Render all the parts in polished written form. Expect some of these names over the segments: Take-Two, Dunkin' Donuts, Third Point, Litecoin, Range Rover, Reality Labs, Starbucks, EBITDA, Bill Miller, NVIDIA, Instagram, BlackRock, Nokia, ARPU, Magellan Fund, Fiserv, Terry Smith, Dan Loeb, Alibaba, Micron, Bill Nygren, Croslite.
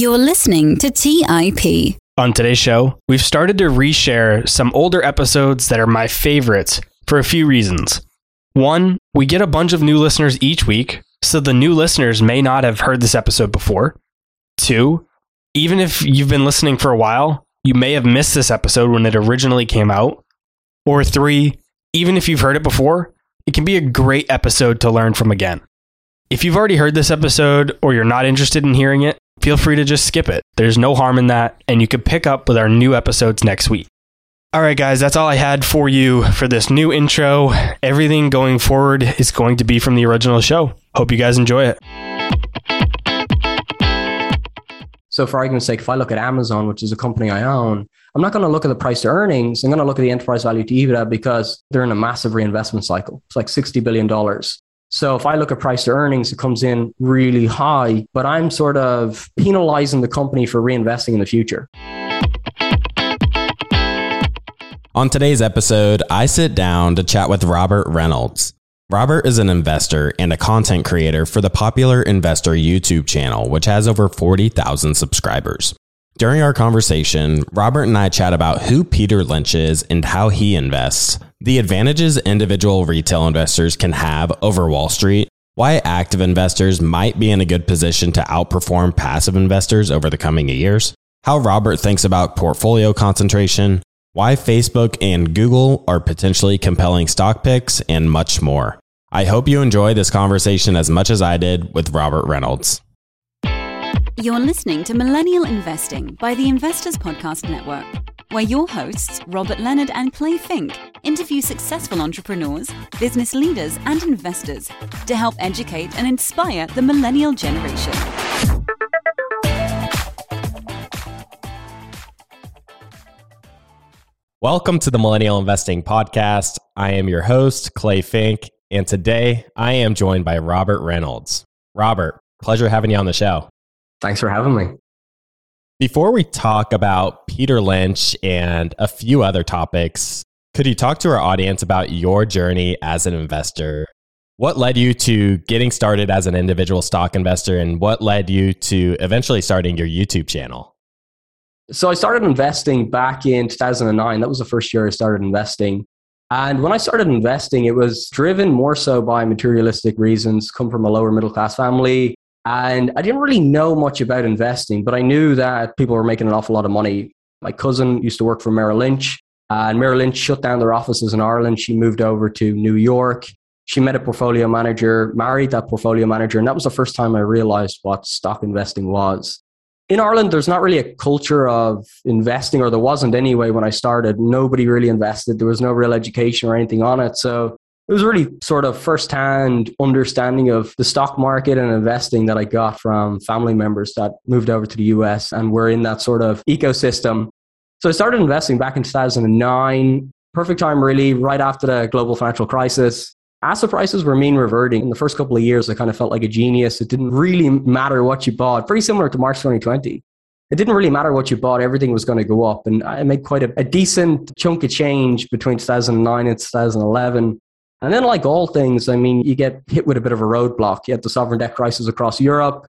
You're listening to TIP. On today's show, we've started to reshare some older episodes that are my favorites for a few reasons. One, we get a bunch of new listeners each week, so the new listeners may not have heard this episode before. Two, even if you've been listening for a while, you may have missed this episode when it originally came out. Or three, even if you've heard it before, it can be a great episode to learn from again. If you've already heard this episode or you're not interested in hearing it, feel free to just skip it. There's no harm in that, and you can pick up with our new episodes next week. All right, guys, that's all I had for you for this new intro. Everything going forward is going to be from the original show. Hope you guys enjoy it. So for argument's sake, if I look at Amazon, which is a company I own, I'm not going to look at the price to earnings. I'm going to look at the enterprise value to EBITDA because they're in a massive reinvestment cycle. It's like $60 billion. So if I look at price to earnings, it comes in really high, but I'm sort of penalizing the company for reinvesting in the future. On today's episode, I sit down to chat with Robert Reynolds. Robert is an investor and a content creator for the Popular Investor YouTube channel, which has over 40,000 subscribers. During our conversation, Robert and I chat about who Peter Lynch is and how he invests, the advantages individual retail investors can have over Wall Street, why active investors might be in a good position to outperform passive investors over the coming years, how Robert thinks about portfolio concentration, why Facebook and Google are potentially compelling stock picks, and much more. I hope you enjoy this conversation as much as I did with Robert Reynolds. You're listening to Millennial Investing by the Investors Podcast Network, where your hosts, Robert Leonard and Clay Finck, interview successful entrepreneurs, business leaders, and investors to help educate and inspire the millennial generation. Welcome to the Millennial Investing Podcast. I am your host, Clay Finck, and today I am joined by Robert Reynolds. Robert, pleasure having you on the show. Thanks for having me. Before we talk about Peter Lynch and a few other topics, could you talk to our audience about your journey as an investor? What led you to getting started as an individual stock investor, and what led you to eventually starting your YouTube channel? So I started investing back in 2009. That was the first year I started investing. And when I started investing, it was driven more so by materialistic reasons, come from a lower middle class family. And I didn't really know much about investing, but I knew that people were making an awful lot of money. My cousin used to work for Merrill Lynch, and Merrill Lynch shut down their offices in Ireland. She moved over to New York. She met a portfolio manager, married that portfolio manager. And that was the first time I realized what stock investing was. In Ireland, there's not really a culture of investing, or there wasn't anyway when I started. Nobody really invested. There was no real education or anything on it. So it was really sort of firsthand understanding of the stock market and investing that I got from family members that moved over to the US and were in that sort of ecosystem. So I started investing back in 2009. Perfect time, really, right after the global financial crisis. Asset prices were mean reverting. In the first couple of years, I kind of felt like a genius. It didn't really matter what you bought. Pretty similar to March 2020. It didn't really matter what you bought. Everything was going to go up. And I made quite a decent chunk of change between 2009 and 2011. And then, like all things, I mean, you get hit with a bit of a roadblock. You had the sovereign debt crisis across Europe,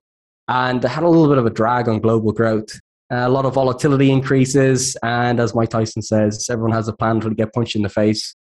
and it had a little bit of a drag on global growth. A lot of volatility increases. And as Mike Tyson says, everyone has a plan to get punched in the face.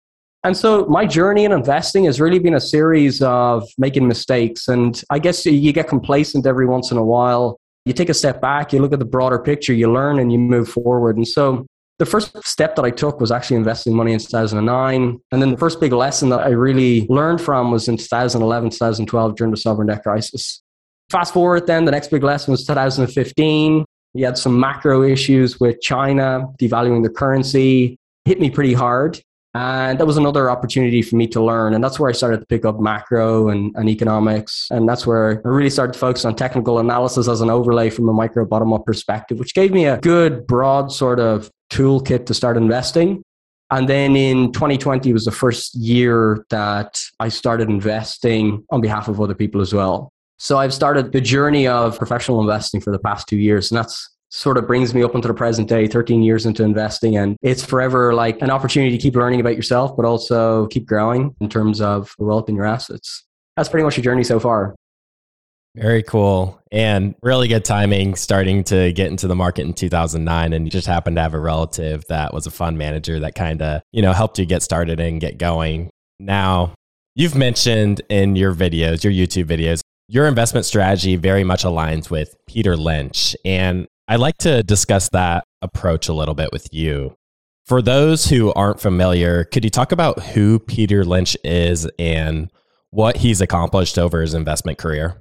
And so my journey in investing has really been a series of making mistakes. And I guess you get complacent every once in a while. You take a step back, you look at the broader picture, you learn and you move forward. And so the first step that I took was actually investing money in 2009. And then the first big lesson that I really learned from was in 2011, 2012 during the sovereign debt crisis. Fast forward then, the next big lesson was 2015. You had some macro issues with China devaluing the currency, hit me pretty hard. And that was another opportunity for me to learn. And that's where I started to pick up macro and economics. And that's where I really started to focus on technical analysis as an overlay from a micro bottom-up perspective, which gave me a good broad sort of toolkit to start investing. And then in 2020 was the first year that I started investing on behalf of other people as well. So I've started the journey of professional investing for the past 2 years. And that's sort of brings me up into the present day, 13 years into investing. And it's forever like an opportunity to keep learning about yourself, but also keep growing in terms of developing your assets. That's pretty much your journey so far. Very cool. And really good timing starting to get into the market in 2009. And you just happened to have a relative that was a fund manager that kind of, you know, helped you get started and get going. Now, you've mentioned in your videos, your YouTube videos, your investment strategy very much aligns with Peter Lynch. And I'd like to discuss that approach a little bit with you. For those who aren't familiar, could you talk about who Peter Lynch is and what he's accomplished over his investment career?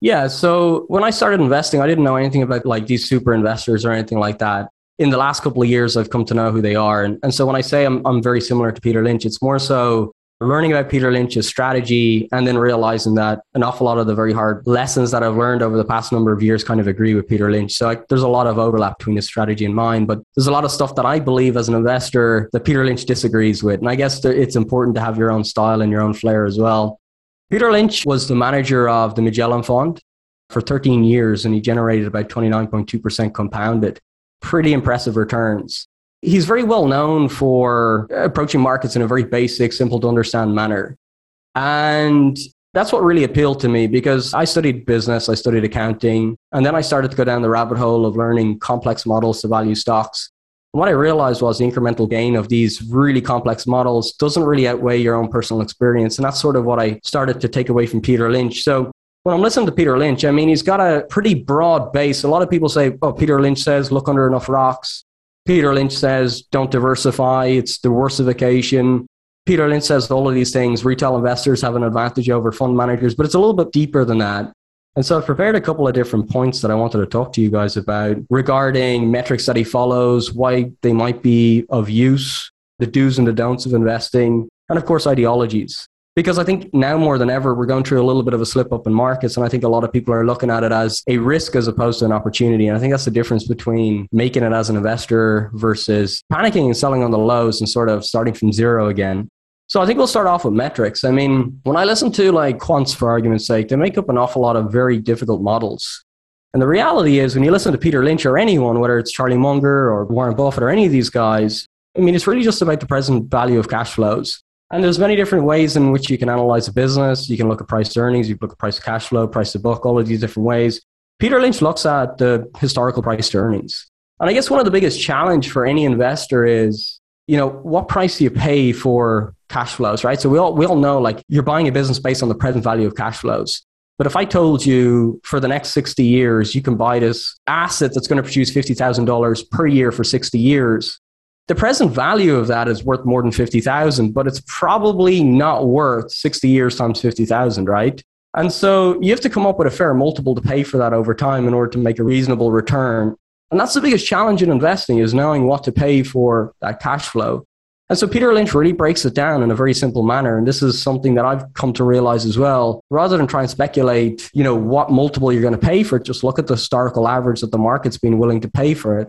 Yeah. So when I started investing, I didn't know anything about like these super investors or anything like that. In the last couple of years, I've come to know who they are. And so when I say I'm very similar to Peter Lynch, it's more so learning about Peter Lynch's strategy and then realizing that an awful lot of the very hard lessons that I've learned over the past number of years kind of agree with Peter Lynch. So there's a lot of overlap between his strategy and mine, but there's a lot of stuff that I believe as an investor that Peter Lynch disagrees with. And I guess it's important to have your own style and your own flair as well. Peter Lynch was the manager of the Magellan Fund for 13 years, and he generated about 29.2% compounded. Pretty impressive returns. He's very well known for approaching markets in a very basic, simple to understand manner. And that's what really appealed to me because I studied business, I studied accounting, and then I started to go down the rabbit hole of learning complex models to value stocks. And what I realized was the incremental gain of these really complex models doesn't really outweigh your own personal experience. And that's sort of what I started to take away from Peter Lynch. So when I'm listening to Peter Lynch, I mean, he's got a pretty broad base. A lot of people say, oh, Peter Lynch says, look under enough rocks. Peter Lynch says, don't diversify. It's diversification. Peter Lynch says all of these things. Retail investors have an advantage over fund managers, but it's a little bit deeper than that. And so I've prepared a couple of different points that I wanted to talk to you guys about regarding metrics that he follows, why they might be of use, the do's and the don'ts of investing, and of course, ideologies. Because I think now more than ever, we're going through a little bit of a slip up in markets. And I think a lot of people are looking at it as a risk as opposed to an opportunity. And I think that's the difference between making it as an investor versus panicking and selling on the lows and sort of starting from zero again. So I think we'll start off with metrics. I mean, when I listen to like quants, for argument's sake, they make up an awful lot of very difficult models. And the reality is when you listen to Peter Lynch or anyone, whether it's Charlie Munger or Warren Buffett or any of these guys, I mean, it's really just about the present value of cash flows. And there's many different ways in which you can analyze a business. You can look at price to earnings, you can look at price to cash flow, price to book, all of these different ways. Peter Lynch looks at the historical price to earnings. And I guess one of the biggest challenge for any investor is, you know, what price do you pay for cash flows, right? So we all know like you're buying a business based on the present value of cash flows. But if I told you for the next 60 years, you can buy this asset that's going to produce $50,000 per year for 60 years, the present value of that is worth more than $50,000, but it's probably not worth 60 years times $50,000, right? And so you have to come up with a fair multiple to pay for that over time in order to make a reasonable return. And that's the biggest challenge in investing is knowing what to pay for that cash flow. And so Peter Lynch really breaks it down in a very simple manner. And this is something that I've come to realize as well. Rather than try and speculate, you know, what multiple you're going to pay for it, just look at the historical average that the market's been willing to pay for it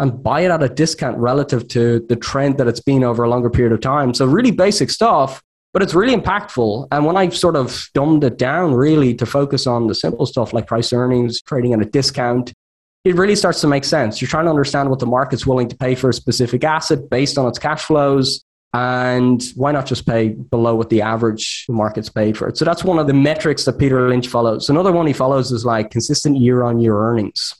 and buy it at a discount relative to the trend that it's been over a longer period of time. So really basic stuff, but it's really impactful. And when I sort of dumbed it down really to focus on the simple stuff like price earnings, trading at a discount, it really starts to make sense. You're trying to understand what the market's willing to pay for a specific asset based on its cash flows, and why not just pay below what the average market's paid for it. So that's one of the metrics that Peter Lynch follows. Another one he follows is like consistent year-on-year earnings.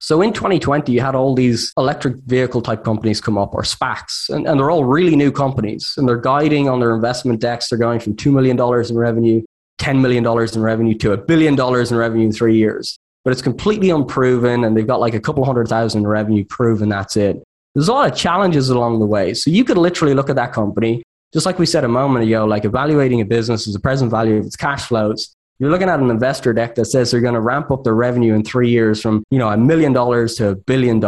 So in 2020, you had all these electric vehicle type companies come up, or SPACs, and they're all really new companies, and they're guiding on their investment decks. They're going from $2 million in revenue, $10 million in revenue to $1 billion in revenue in 3 years. But it's completely unproven, and they've got like a couple 100,000 in revenue proven, that's it. There's a lot of challenges along the way. So you could literally look at that company, just like we said a moment ago, like evaluating a business is the present value of its cash flows. You're looking at an investor deck that says they're going to ramp up their revenue in 3 years from, you know, $1 million to $1 billion.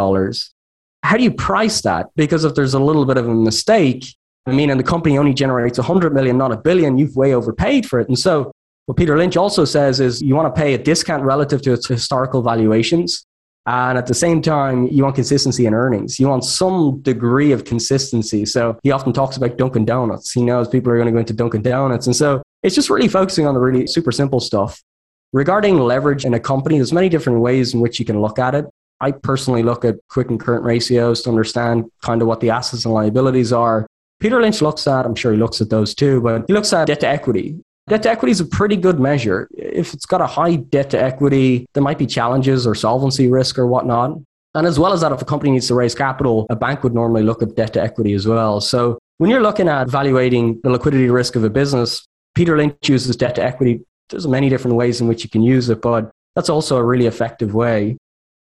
How do you price that? Because if there's a little bit of a mistake, I mean, and the company only generates 100 million, not $1 billion, you've way overpaid for it. And so what Peter Lynch also says is you want to pay a discount relative to its historical valuations. And at the same time, you want consistency in earnings. You want some degree of consistency. So he often talks about Dunkin' Donuts. He knows people are going to go into Dunkin' Donuts. And so it's just really focusing on the really super simple stuff. Regarding leverage in a company, there's many different ways in which you can look at it. I personally look at quick and current ratios to understand kind of what the assets and liabilities are. Peter Lynch looks at, I'm sure he looks at those too, but he looks at debt to equity. Debt to equity is a pretty good measure. If it's got a high debt to equity, there might be challenges or solvency risk or whatnot. And as well as that, if a company needs to raise capital, a bank would normally look at debt to equity as well. So when you're looking at evaluating the liquidity risk of a business, Peter Lynch uses debt to equity. There's many different ways in which you can use it, but that's also a really effective way.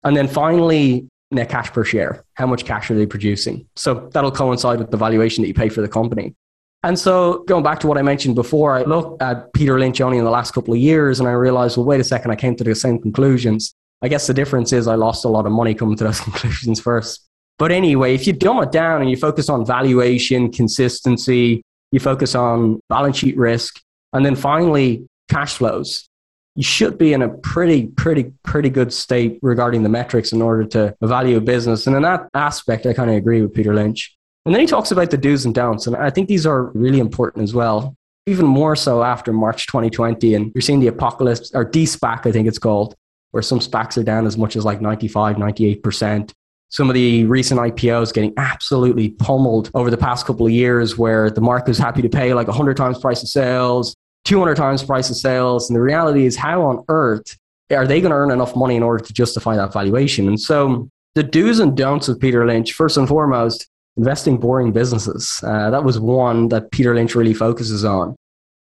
And then finally, net cash per share. How much cash are they producing? So that'll coincide with the valuation that you pay for the company. And so going back to what I mentioned before, I looked at Peter Lynch only in the last couple of years and I realized, well, wait a second, I came to the same conclusions. I guess the difference is I lost a lot of money coming to those conclusions first. But anyway, if you dumb it down and you focus on valuation, consistency, you focus on balance sheet risk, and then finally, cash flows, you should be in a pretty good state regarding the metrics in order to value a business. And in that aspect, I kind of agree with Peter Lynch. And then he talks about the do's and don'ts. And I think these are really important as well, even more so after March 2020. And you're seeing the apocalypse, or de-SPAC, I think it's called, where some SPACs are down as much as like 95, 98%. Some of the recent IPOs getting absolutely pummeled over the past couple of years where the market was happy to pay like 100 times price of sales, 200 times price of sales. And the reality is, how on earth are they going to earn enough money in order to justify that valuation? And so the do's and don'ts of Peter Lynch, first and foremost, investing boring businesses. That was one that Peter Lynch really focuses on.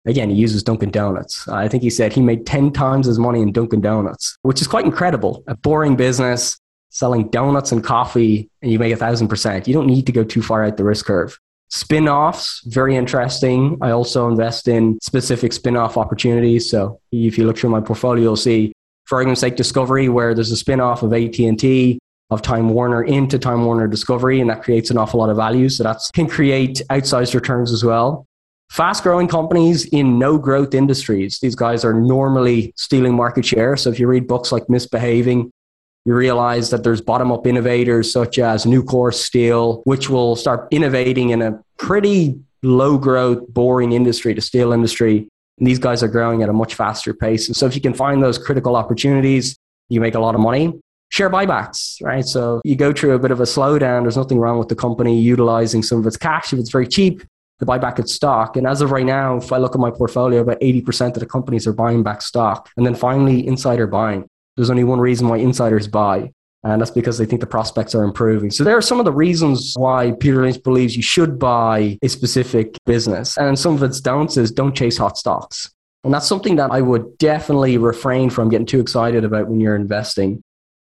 Again, he uses Dunkin' Donuts. I think he said he made 10 times as money in Dunkin' Donuts, which is quite incredible. A boring business selling donuts and coffee, and you make 1,000%. You don't need to go too far out the risk curve. Spin-offs, very interesting. I also invest in specific spin-off opportunities. So if you look through my portfolio, you'll see, for argument's sake, Discovery, where there's a spin-off of AT&T, of Time Warner into Time Warner Discovery, and that creates an awful lot of value. So that can create outsized returns as well. Fast-growing companies in no-growth industries. These guys are normally stealing market share. So if you read books like Misbehaving, you realize that there's bottom-up innovators such as Nucor Steel, which will start innovating in a pretty low-growth, boring industry, the steel industry. And these guys are growing at a much faster pace. And so if you can find those critical opportunities, you make a lot of money. Share buybacks, right? So you go through a bit of a slowdown. There's nothing wrong with the company utilizing some of its cash if it's very cheap to buy back its stock. And as of right now, if I look at my portfolio, about 80% of the companies are buying back stock. And then finally, insider buying. There's only one reason why insiders buy, and that's because they think the prospects are improving. So there are some of the reasons why Peter Lynch believes you should buy a specific business. And some of its don'ts is don't chase hot stocks. And that's something that I would definitely refrain from getting too excited about when you're investing.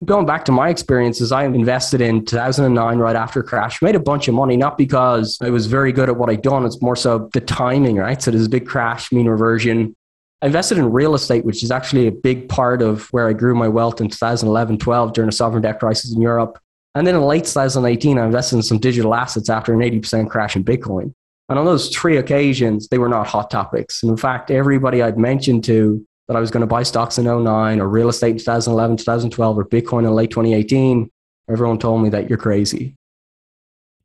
Going back to my experiences, I invested in 2009 right after crash, made a bunch of money, not because I was very good at what I'd done. It's more so the timing, right? So there's a big crash, mean reversion. I invested in real estate, which is actually a big part of where I grew my wealth in 2011-12 during a sovereign debt crisis in Europe. And then in late 2018, I invested in some digital assets after an 80% crash in Bitcoin. And on those three occasions, they were not hot topics. And in fact, everybody I'd mentioned to that I was going to buy stocks in 2009 or real estate in 2011, 2012 or Bitcoin in late 2018, everyone told me that you're crazy.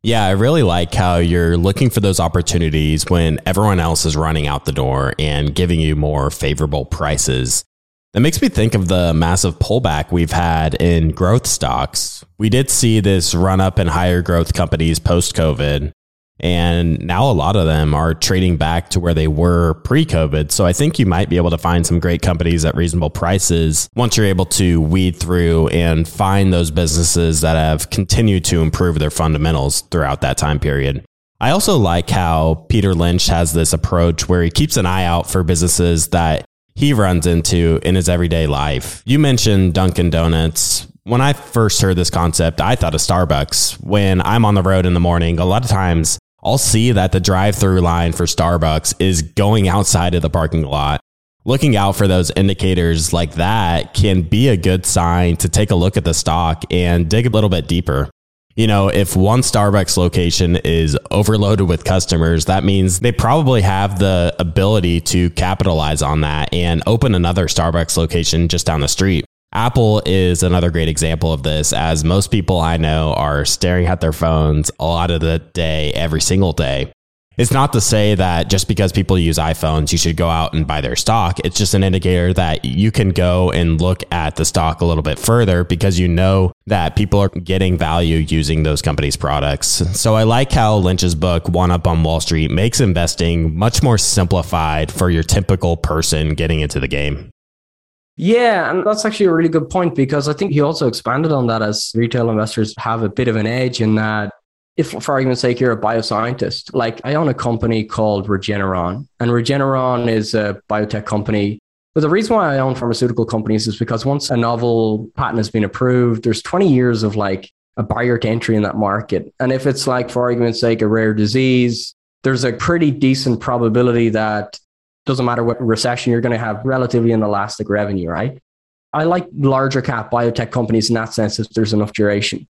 Yeah, I really like how you're looking for those opportunities when everyone else is running out the door and giving you more favorable prices. That makes me think of the massive pullback we've had in growth stocks. We did see this run up in higher growth companies post-COVID, and now a lot of them are trading back to where they were pre-COVID. So I think you might be able to find some great companies at reasonable prices once you're able to weed through and find those businesses that have continued to improve their fundamentals throughout that time period. I also like how Peter Lynch has this approach where he keeps an eye out for businesses that he runs into in his everyday life. You mentioned Dunkin' Donuts. When I first heard this concept, I thought of Starbucks. When I'm on the road in the morning, a lot of times I'll see that the drive-through line for Starbucks is going outside of the parking lot. Looking out for those indicators like that can be a good sign to take a look at the stock and dig a little bit deeper. You know, if one Starbucks location is overloaded with customers, that means they probably have the ability to capitalize on that and open another Starbucks location just down the street. Apple is another great example of this, as most people I know are staring at their phones a lot of the day, every single day. It's not to say that just because people use iPhones, you should go out and buy their stock. It's just an indicator that you can go and look at the stock a little bit further because you know that people are getting value using those companies' products. So I like how Lynch's book, One Up on Wall Street, makes investing much more simplified for your typical person getting into the game. Yeah, and that's actually a really good point because I think he also expanded on that as retail investors have a bit of an edge in that. If, for argument's sake, you're a bioscientist, like I own a company called Regeneron, and Regeneron is a biotech company. But the reason why I own pharmaceutical companies is because once a novel patent has been approved, there's 20 years of like a barrier to entry in that market. And if it's like, for argument's sake, a rare disease, there's a pretty decent probability that doesn't matter what recession, you're going to have relatively inelastic revenue, right? I like larger cap biotech companies in that sense if there's enough duration.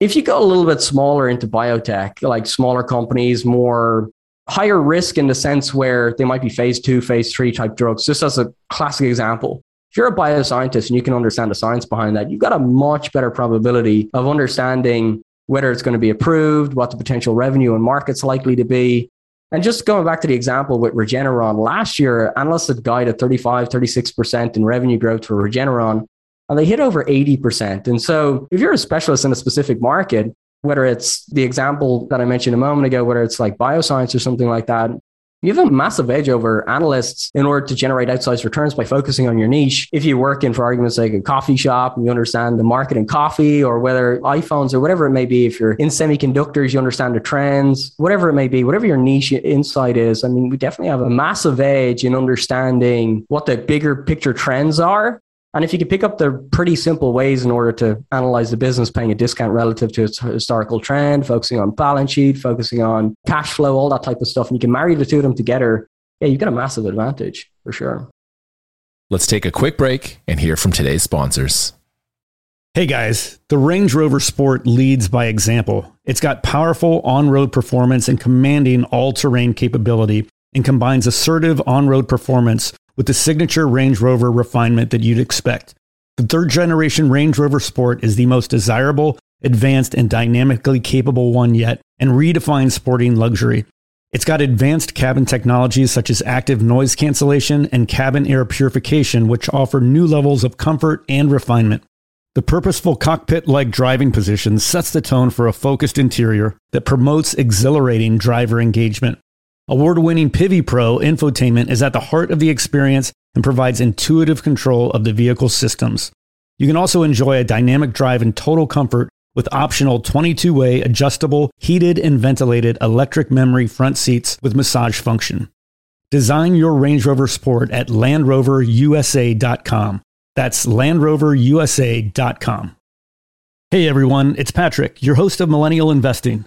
If you go a little bit smaller into biotech, like smaller companies, more higher risk in the sense where they might be phase 2, phase 3 type drugs, just as a classic example. If you're a bioscientist and you can understand the science behind that, you've got a much better probability of understanding whether it's going to be approved, what the potential revenue and market's likely to be. And just going back to the example with Regeneron, last year, analysts had guided 35, 36% in revenue growth for Regeneron. And they hit over 80%. And so if you're a specialist in a specific market, whether it's the example that I mentioned a moment ago, whether it's like bioscience or something like that, you have a massive edge over analysts in order to generate outsized returns by focusing on your niche. If you work in, for argument's sake, a coffee shop and you understand the market in coffee or whether iPhones or whatever it may be, if you're in semiconductors, you understand the trends, whatever it may be, whatever your niche insight is. I mean, we definitely have a massive edge in understanding what the bigger picture trends are. And if you could pick up the pretty simple ways in order to analyze the business, paying a discount relative to its historical trend, focusing on balance sheet, focusing on cash flow, all that type of stuff, and you can marry the two of them together, yeah, you've got a massive advantage for sure. Let's take a quick break and hear from today's sponsors. Hey guys, the Range Rover Sport leads by example. It's got powerful on-road performance and commanding all-terrain capability and combines assertive on-road performance with the signature Range Rover refinement that you'd expect. The third generation Range Rover Sport is the most desirable, advanced, and dynamically capable one yet, and redefines sporting luxury. It's got advanced cabin technologies such as active noise cancellation and cabin air purification, which offer new levels of comfort and refinement. The purposeful cockpit-like driving position sets the tone for a focused interior that promotes exhilarating driver engagement. Award-winning Pivi Pro infotainment is at the heart of the experience and provides intuitive control of the vehicle's systems. You can also enjoy a dynamic drive in total comfort with optional 22-way adjustable, heated and ventilated electric memory front seats with massage function. Design your Range Rover Sport at LandRoverUSA.com. That's LandRoverUSA.com. Hey everyone, it's Patrick, your host of Millennial Investing.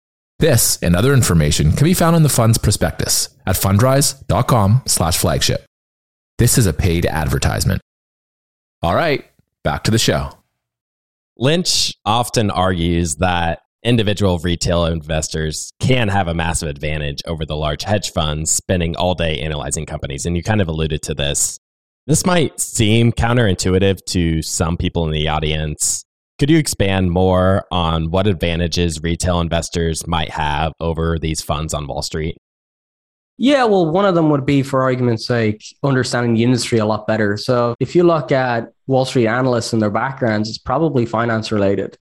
This and other information can be found in the fund's prospectus at fundrise.com/flagship. This is a paid advertisement. All right, back to the show. Lynch often argues that individual retail investors can have a massive advantage over the large hedge funds spending all day analyzing companies. And you kind of alluded to this. This might seem counterintuitive to some people in the audience. Could you expand more on what advantages retail investors might have over these funds on Wall Street? Yeah, well, one of them would be, for argument's sake, understanding the industry a lot better. So if you look at Wall Street analysts and their backgrounds, it's probably finance related.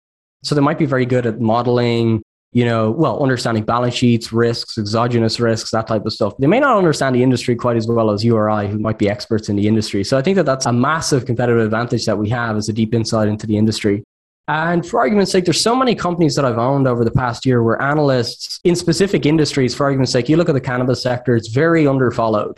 So they might be very good at modeling, understanding balance sheets, risks, exogenous risks, that type of stuff. They may not understand the industry quite as well as you or I, who might be experts in the industry. So I think that that's a massive competitive advantage that we have, is a deep insight into the industry. And for argument's sake, there's so many companies that I've owned over the past year where analysts in specific industries, for argument's sake, you look at the cannabis sector, it's very underfollowed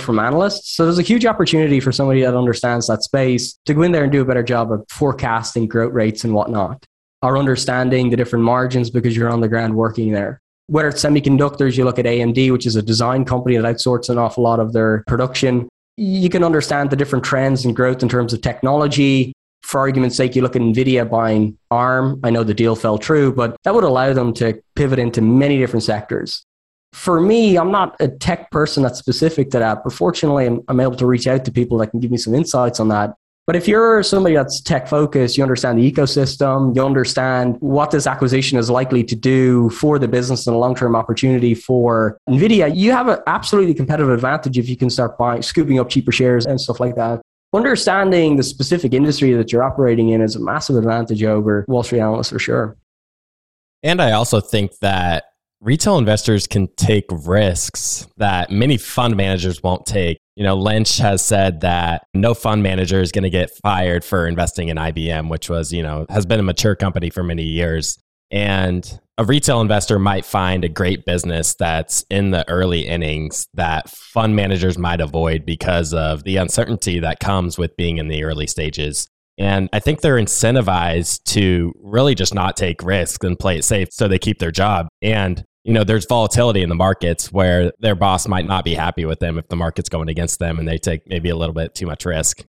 from analysts. So there's a huge opportunity for somebody that understands that space to go in there and do a better job of forecasting growth rates and whatnot, or understanding the different margins because you're on the ground working there. Whether it's semiconductors, you look at AMD, which is a design company that outsources an awful lot of their production. You can understand the different trends and growth in terms of technology. For argument's sake, you look at NVIDIA buying ARM. I know the deal fell through, but that would allow them to pivot into many different sectors. For me, I'm not a tech person that's specific to that, but fortunately, I'm able to reach out to people that can give me some insights on that. But if you're somebody that's tech-focused, you understand the ecosystem, you understand what this acquisition is likely to do for the business and a long-term opportunity for NVIDIA, you have an absolutely competitive advantage if you can start scooping up cheaper shares and stuff like that. Understanding the specific industry that you're operating in is a massive advantage over Wall Street analysts for sure. And I also think that retail investors can take risks that many fund managers won't take. Lynch has said that no fund manager is going to get fired for investing in IBM, which was, has been a mature company for many years. And a retail investor might find a great business that's in the early innings that fund managers might avoid because of the uncertainty that comes with being in the early stages. And I think they're incentivized to really just not take risks and play it safe so they keep their job. And, there's volatility in the markets where their boss might not be happy with them if the market's going against them and they take maybe a little bit too much risk.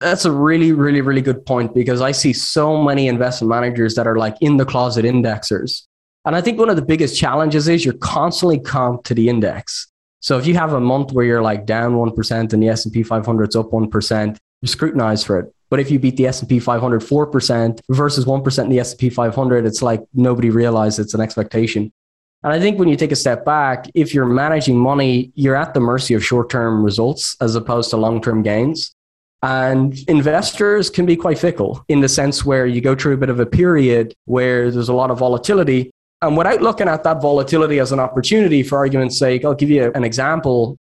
That's a really, really, really good point, because I see so many investment managers that are like in the closet indexers. And I think one of the biggest challenges is you're constantly comped to the index. So if you have a month where you're like down 1% and the S&P 500's up 1%, you're scrutinized for it. But if you beat the S&P 500 4% versus 1% in the S&P 500, it's like nobody realized it's an expectation. And I think when you take a step back, if you're managing money, you're at the mercy of short-term results as opposed to long-term gains. And investors can be quite fickle in the sense where you go through a bit of a period where there's a lot of volatility. And without looking at that volatility as an opportunity, for argument's sake, I'll give you an example.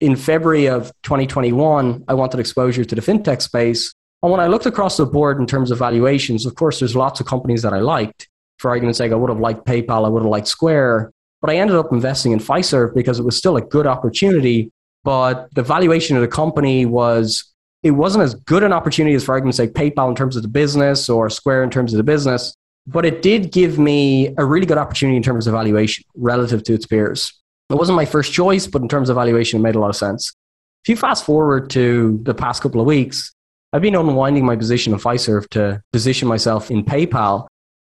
In February of 2021, I wanted exposure to the fintech space. And when I looked across the board in terms of valuations, of course, there's lots of companies that I liked. For argument's sake, I would have liked PayPal, I would have liked Square. But I ended up investing in Fiserv because it was still a good opportunity. But the valuation of the company it wasn't as good an opportunity as, for argument's sake, PayPal in terms of the business or Square in terms of the business, but it did give me a really good opportunity in terms of valuation relative to its peers. It wasn't my first choice, but in terms of valuation, it made a lot of sense. If you fast forward to the past couple of weeks, I've been unwinding my position in Fiserv to position myself in PayPal.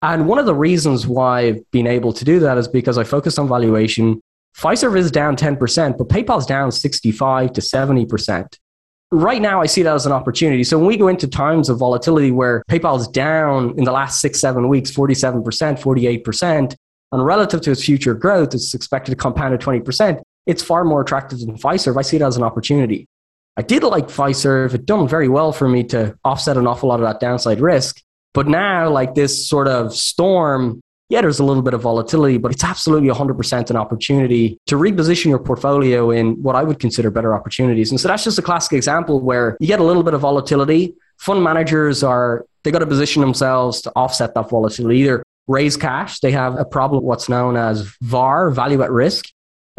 And one of the reasons why I've been able to do that is because I focused on valuation. Fiserv is down 10%, but PayPal's down 65 to 70%. Right now, I see that as an opportunity. So when we go into times of volatility where PayPal's down in the last 6-7 weeks, 47%, 48%, and relative to its future growth, it's expected to compound at 20%, it's far more attractive than Fiserv. I see it as an opportunity. I did like Fiserv. It done very well for me to offset an awful lot of that downside risk. But now, like this sort of storm, there's a little bit of volatility, but it's absolutely 100% an opportunity to reposition your portfolio in what I would consider better opportunities. And so that's just a classic example where you get a little bit of volatility. Fund managers they got to position themselves to offset that volatility, either raise cash. They have a problem, what's known as VAR, value at risk,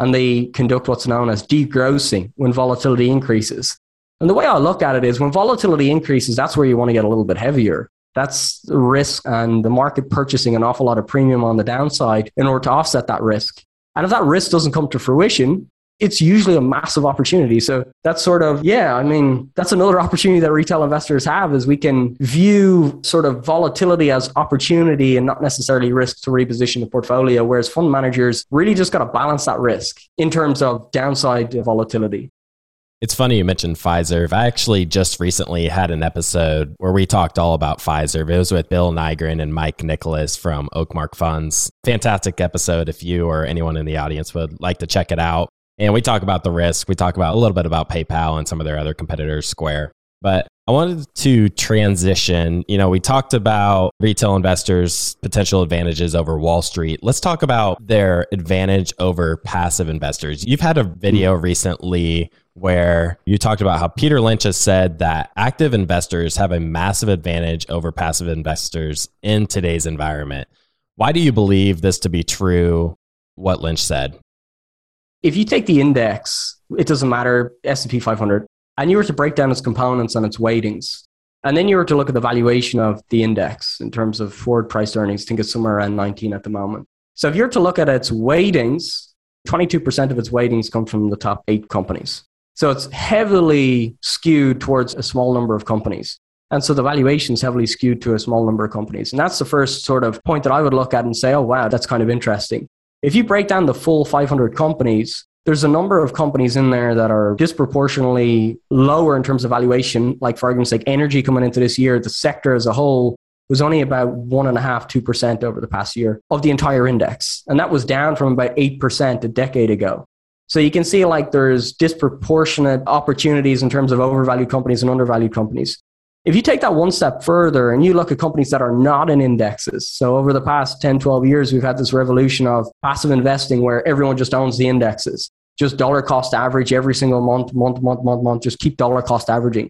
and they conduct what's known as degrossing when volatility increases. And the way I look at it is when volatility increases, that's where you want to get a little bit heavier. That's the risk, and the market purchasing an awful lot of premium on the downside in order to offset that risk. And if that risk doesn't come to fruition, it's usually a massive opportunity. So that's sort of, that's another opportunity that retail investors have, is we can view sort of volatility as opportunity and not necessarily risk to reposition the portfolio. Whereas fund managers really just got to balance that risk in terms of downside volatility. It's funny you mentioned Fiserv. I actually just recently had an episode where we talked all about Fiserv. It was with Bill Nygren and Mike Nicholas from Oakmark Funds. Fantastic episode if you or anyone in the audience would like to check it out. And we talk about the risk. We talk about a little bit about PayPal and some of their other competitors, Square. But I wanted to transition. We talked about retail investors' potential advantages over Wall Street. Let's talk about their advantage over passive investors. You've had a video recently where you talked about how Peter Lynch has said that active investors have a massive advantage over passive investors in today's environment. Why do you believe this to be true, what Lynch said? If you take the index, it doesn't matter, S&P 500, and you were to break down its components and its weightings, and then you were to look at the valuation of the index in terms of forward priced earnings, I think it's somewhere around 19 at the moment. So if you're to look at its weightings, 22% of its weightings come from the top 8 companies. So it's heavily skewed towards a small number of companies. And so the valuation is heavily skewed to a small number of companies. And that's the first sort of point that I would look at and say, oh, wow, that's kind of interesting. If you break down the full 500 companies, there's a number of companies in there that are disproportionately lower in terms of valuation. Like, for argument's sake, energy coming into this year, the sector as a whole was only about 1.5-2% over the past year of the entire index. And that was down from about 8% a decade ago. So you can see like there's disproportionate opportunities in terms of overvalued companies and undervalued companies. If you take that one step further and you look at companies that are not in indexes, so over the past 10, 12 years, we've had this revolution of passive investing where everyone just owns the indexes, just dollar cost average every single month, just keep dollar cost averaging.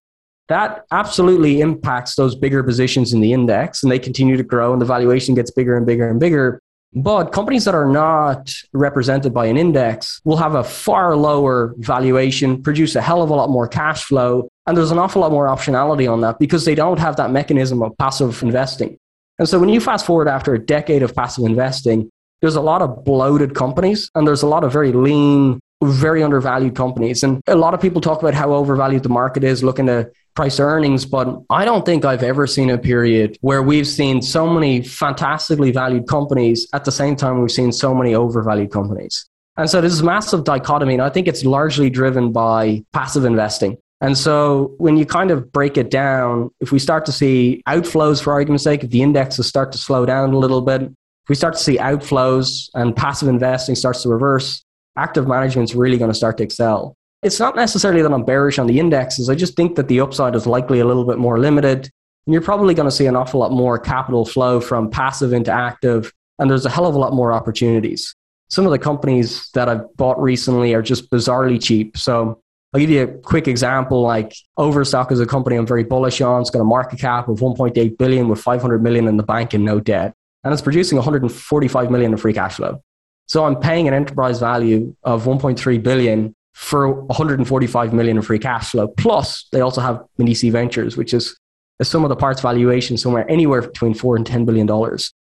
That absolutely impacts those bigger positions in the index, and they continue to grow and the valuation gets bigger and bigger and bigger. But companies that are not represented by an index will have a far lower valuation, produce a hell of a lot more cash flow, and there's an awful lot more optionality on that because they don't have that mechanism of passive investing. And so when you fast forward after a decade of passive investing, there's a lot of bloated companies and there's a lot of very lean, very undervalued companies. And a lot of people talk about how overvalued the market is, looking to price earnings, but I don't think I've ever seen a period where we've seen so many fantastically valued companies at the same time we've seen so many overvalued companies. And so this is massive dichotomy, and I think it's largely driven by passive investing. And so when you kind of break it down, if we start to see outflows, for argument's sake, if the indexes start to slow down a little bit, if we start to see outflows and passive investing starts to reverse, active management's really going to start to excel. It's not necessarily that I'm bearish on the indexes. I just think that the upside is likely a little bit more limited. And you're probably going to see an awful lot more capital flow from passive into active. And there's a hell of a lot more opportunities. Some of the companies that I've bought recently are just bizarrely cheap. So I'll give you a quick example. Like Overstock is a company I'm very bullish on. It's got a market cap of 1.8 billion with 500 million in the bank and no debt. And it's producing 145 million in free cash flow. So I'm paying an enterprise value of 1.3 billion for 145 million in free cash flow. Plus, they also have Medici Ventures, which is the sum of the parts valuation somewhere anywhere between $4 and $10 billion.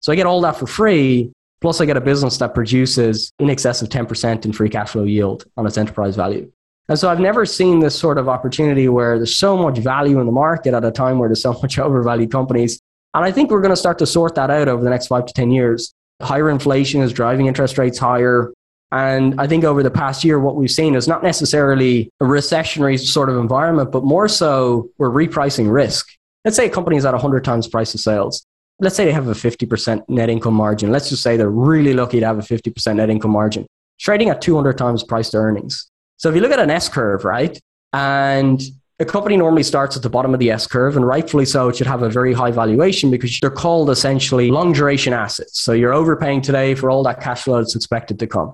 So I get all that for free. Plus, I get a business that produces in excess of 10% in free cash flow yield on its enterprise value. And so I've never seen this sort of opportunity where there's so much value in the market at a time where there's so much overvalued companies. And I think we're going to start to sort that out over the next 5 to 10 years. Higher inflation is driving interest rates higher. And I think over the past year, what we've seen is not necessarily a recessionary sort of environment, but more so we're repricing risk. Let's say a company is at 100 times price of sales. Let's say they have a 50% net income margin. Let's just say they're really lucky to have a 50% net income margin, trading at 200 times price to earnings. So if you look at an S curve, right? And a company normally starts at the bottom of the S curve, and rightfully so, it should have a very high valuation because they're called essentially long duration assets. So you're overpaying today for all that cash flow that's expected to come.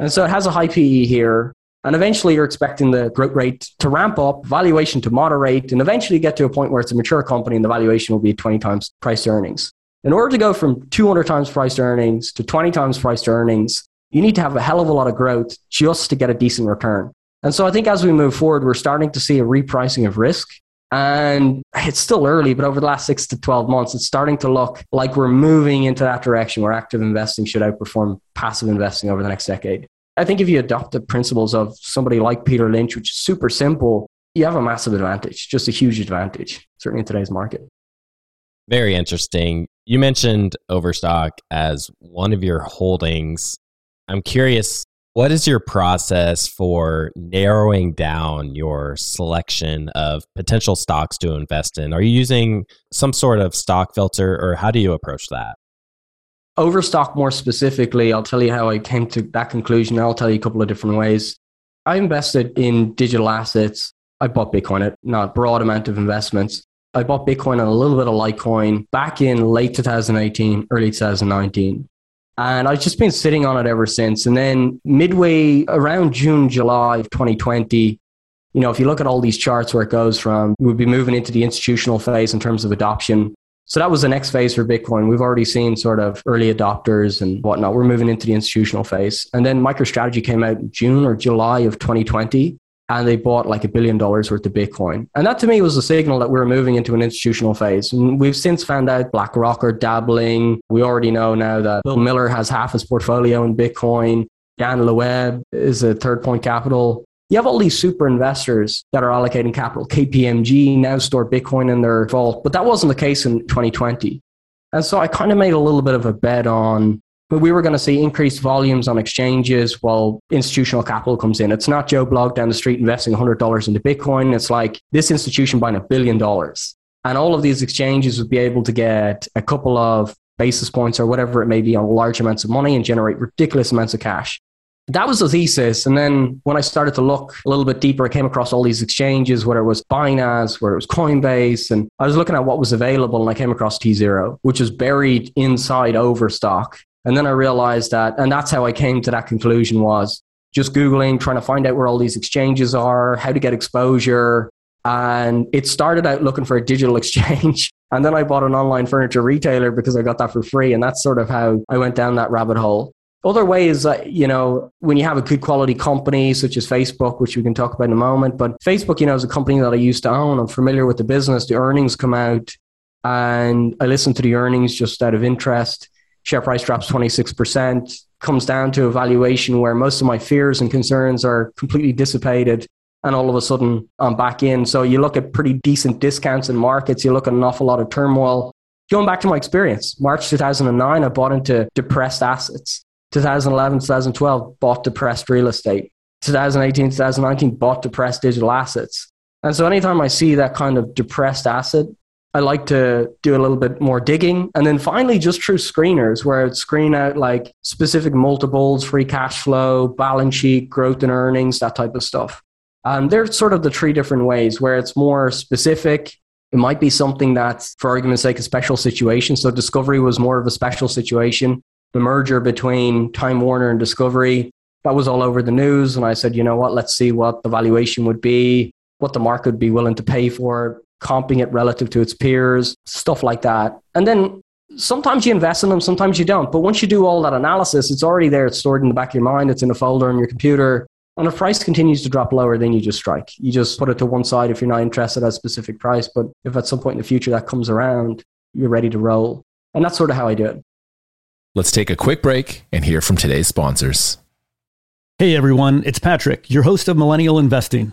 And so it has a high PE here. And eventually you're expecting the growth rate to ramp up, valuation to moderate, and eventually get to a point where it's a mature company and the valuation will be 20 times price to earnings. In order to go from 200 times price to earnings to 20 times price to earnings, you need to have a hell of a lot of growth just to get a decent return. And so I think as we move forward, we're starting to see a repricing of risk. And it's still early, but over the last 6 to 12 months, it's starting to look like we're moving into that direction where active investing should outperform passive investing over the next decade. I think if you adopt the principles of somebody like Peter Lynch, which is super simple, you have a massive advantage, just a huge advantage, certainly in today's market. Very interesting. You mentioned Overstock as one of your holdings. I'm curious, what is your process for narrowing down your selection of potential stocks to invest in? Are you using some sort of stock filter, or how do you approach that? Overstock more specifically, I'll tell you how I came to that conclusion. I'll tell you a couple of different ways. I invested in digital assets. I bought Bitcoin, not a broad amount of investments. I bought Bitcoin and a little bit of Litecoin back in late 2018, early 2019. And I've just been sitting on it ever since. And then midway around June, July of 2020, you know, if you look at all these charts where it goes from, we'll be moving into the institutional phase in terms of adoption. So that was the next phase for Bitcoin. We've already seen sort of early adopters and whatnot. We're moving into the institutional phase. And then MicroStrategy came out in June or July of 2020, and they bought like $1 billion worth of Bitcoin. And that to me was a signal that we were moving into an institutional phase. And we've since found out BlackRock are dabbling. We already know now that Bill Miller has half his portfolio in Bitcoin. Dan Loeb is a Third Point Capital. You have all these super investors that are allocating capital. KPMG now store Bitcoin in their vault, but that wasn't the case in 2020. And so I kind of made a little bit of a bet on, but we were going to see increased volumes on exchanges while institutional capital comes in. It's not Joe Blog down the street investing $100 into Bitcoin. It's like this institution buying $1 billion. And all of these exchanges would be able to get a couple of basis points or whatever it may be on large amounts of money and generate ridiculous amounts of cash. That was the thesis. And then when I started to look a little bit deeper, I came across all these exchanges, whether it was Binance, whether it was Coinbase. And I was looking at what was available and I came across T0, which is buried inside Overstock. And then I realized that, and that's how I came to that conclusion, was just Googling, trying to find out where all these exchanges are, how to get exposure. And it started out looking for a digital exchange. And then I bought an online furniture retailer because I got that for free. And that's sort of how I went down that rabbit hole. Other way is that, you know, when you have a good quality company, such as Facebook, which we can talk about in a moment, but Facebook, you know, is a company that I used to own. I'm familiar with the business. The earnings come out and I listened to the earnings just out of interest. Share price drops 26%, comes down to a valuation where most of my fears and concerns are completely dissipated. And all of a sudden, I'm back in. So you look at pretty decent discounts in markets. You look at an awful lot of turmoil. Going back to my experience, March 2009, I bought into depressed assets. 2011, 2012, bought depressed real estate. 2018, 2019, bought depressed digital assets. And so anytime I see that kind of depressed asset, I like to do a little bit more digging. And then finally, just through screeners, where I would screen out like specific multiples, free cash flow, balance sheet, growth and earnings, that type of stuff. They're sort of the three different ways where it's more specific. It might be something that's, for argument's sake, a special situation. So Discovery was more of a special situation. The merger between Time Warner and Discovery, that was all over the news. And I said, you know what, let's see what the valuation would be, what the market would be willing to pay for it, comping it relative to its peers, stuff like that. And then sometimes you invest in them, sometimes you don't. But once you do all that analysis, it's already there. It's stored in the back of your mind. It's in a folder on your computer. And if price continues to drop lower, then you just strike. You just put it to one side if you're not interested at a specific price. But if at some point in the future that comes around, you're ready to roll. And that's sort of how I do it. Let's take a quick break and hear from today's sponsors. Hey everyone, it's Patrick, your host of Millennial Investing.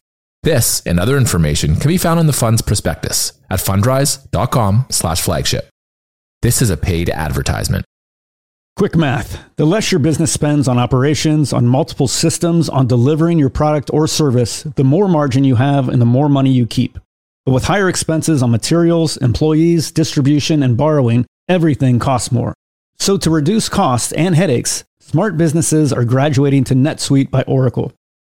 This and other information can be found in the fund's prospectus at fundrise.com/flagship. This is a paid advertisement. Quick math. The less your business spends on operations, on multiple systems, on delivering your product or service, the more margin you have and the more money you keep. But with higher expenses on materials, employees, distribution, and borrowing, everything costs more. So to reduce costs and headaches, smart businesses are graduating to NetSuite by Oracle.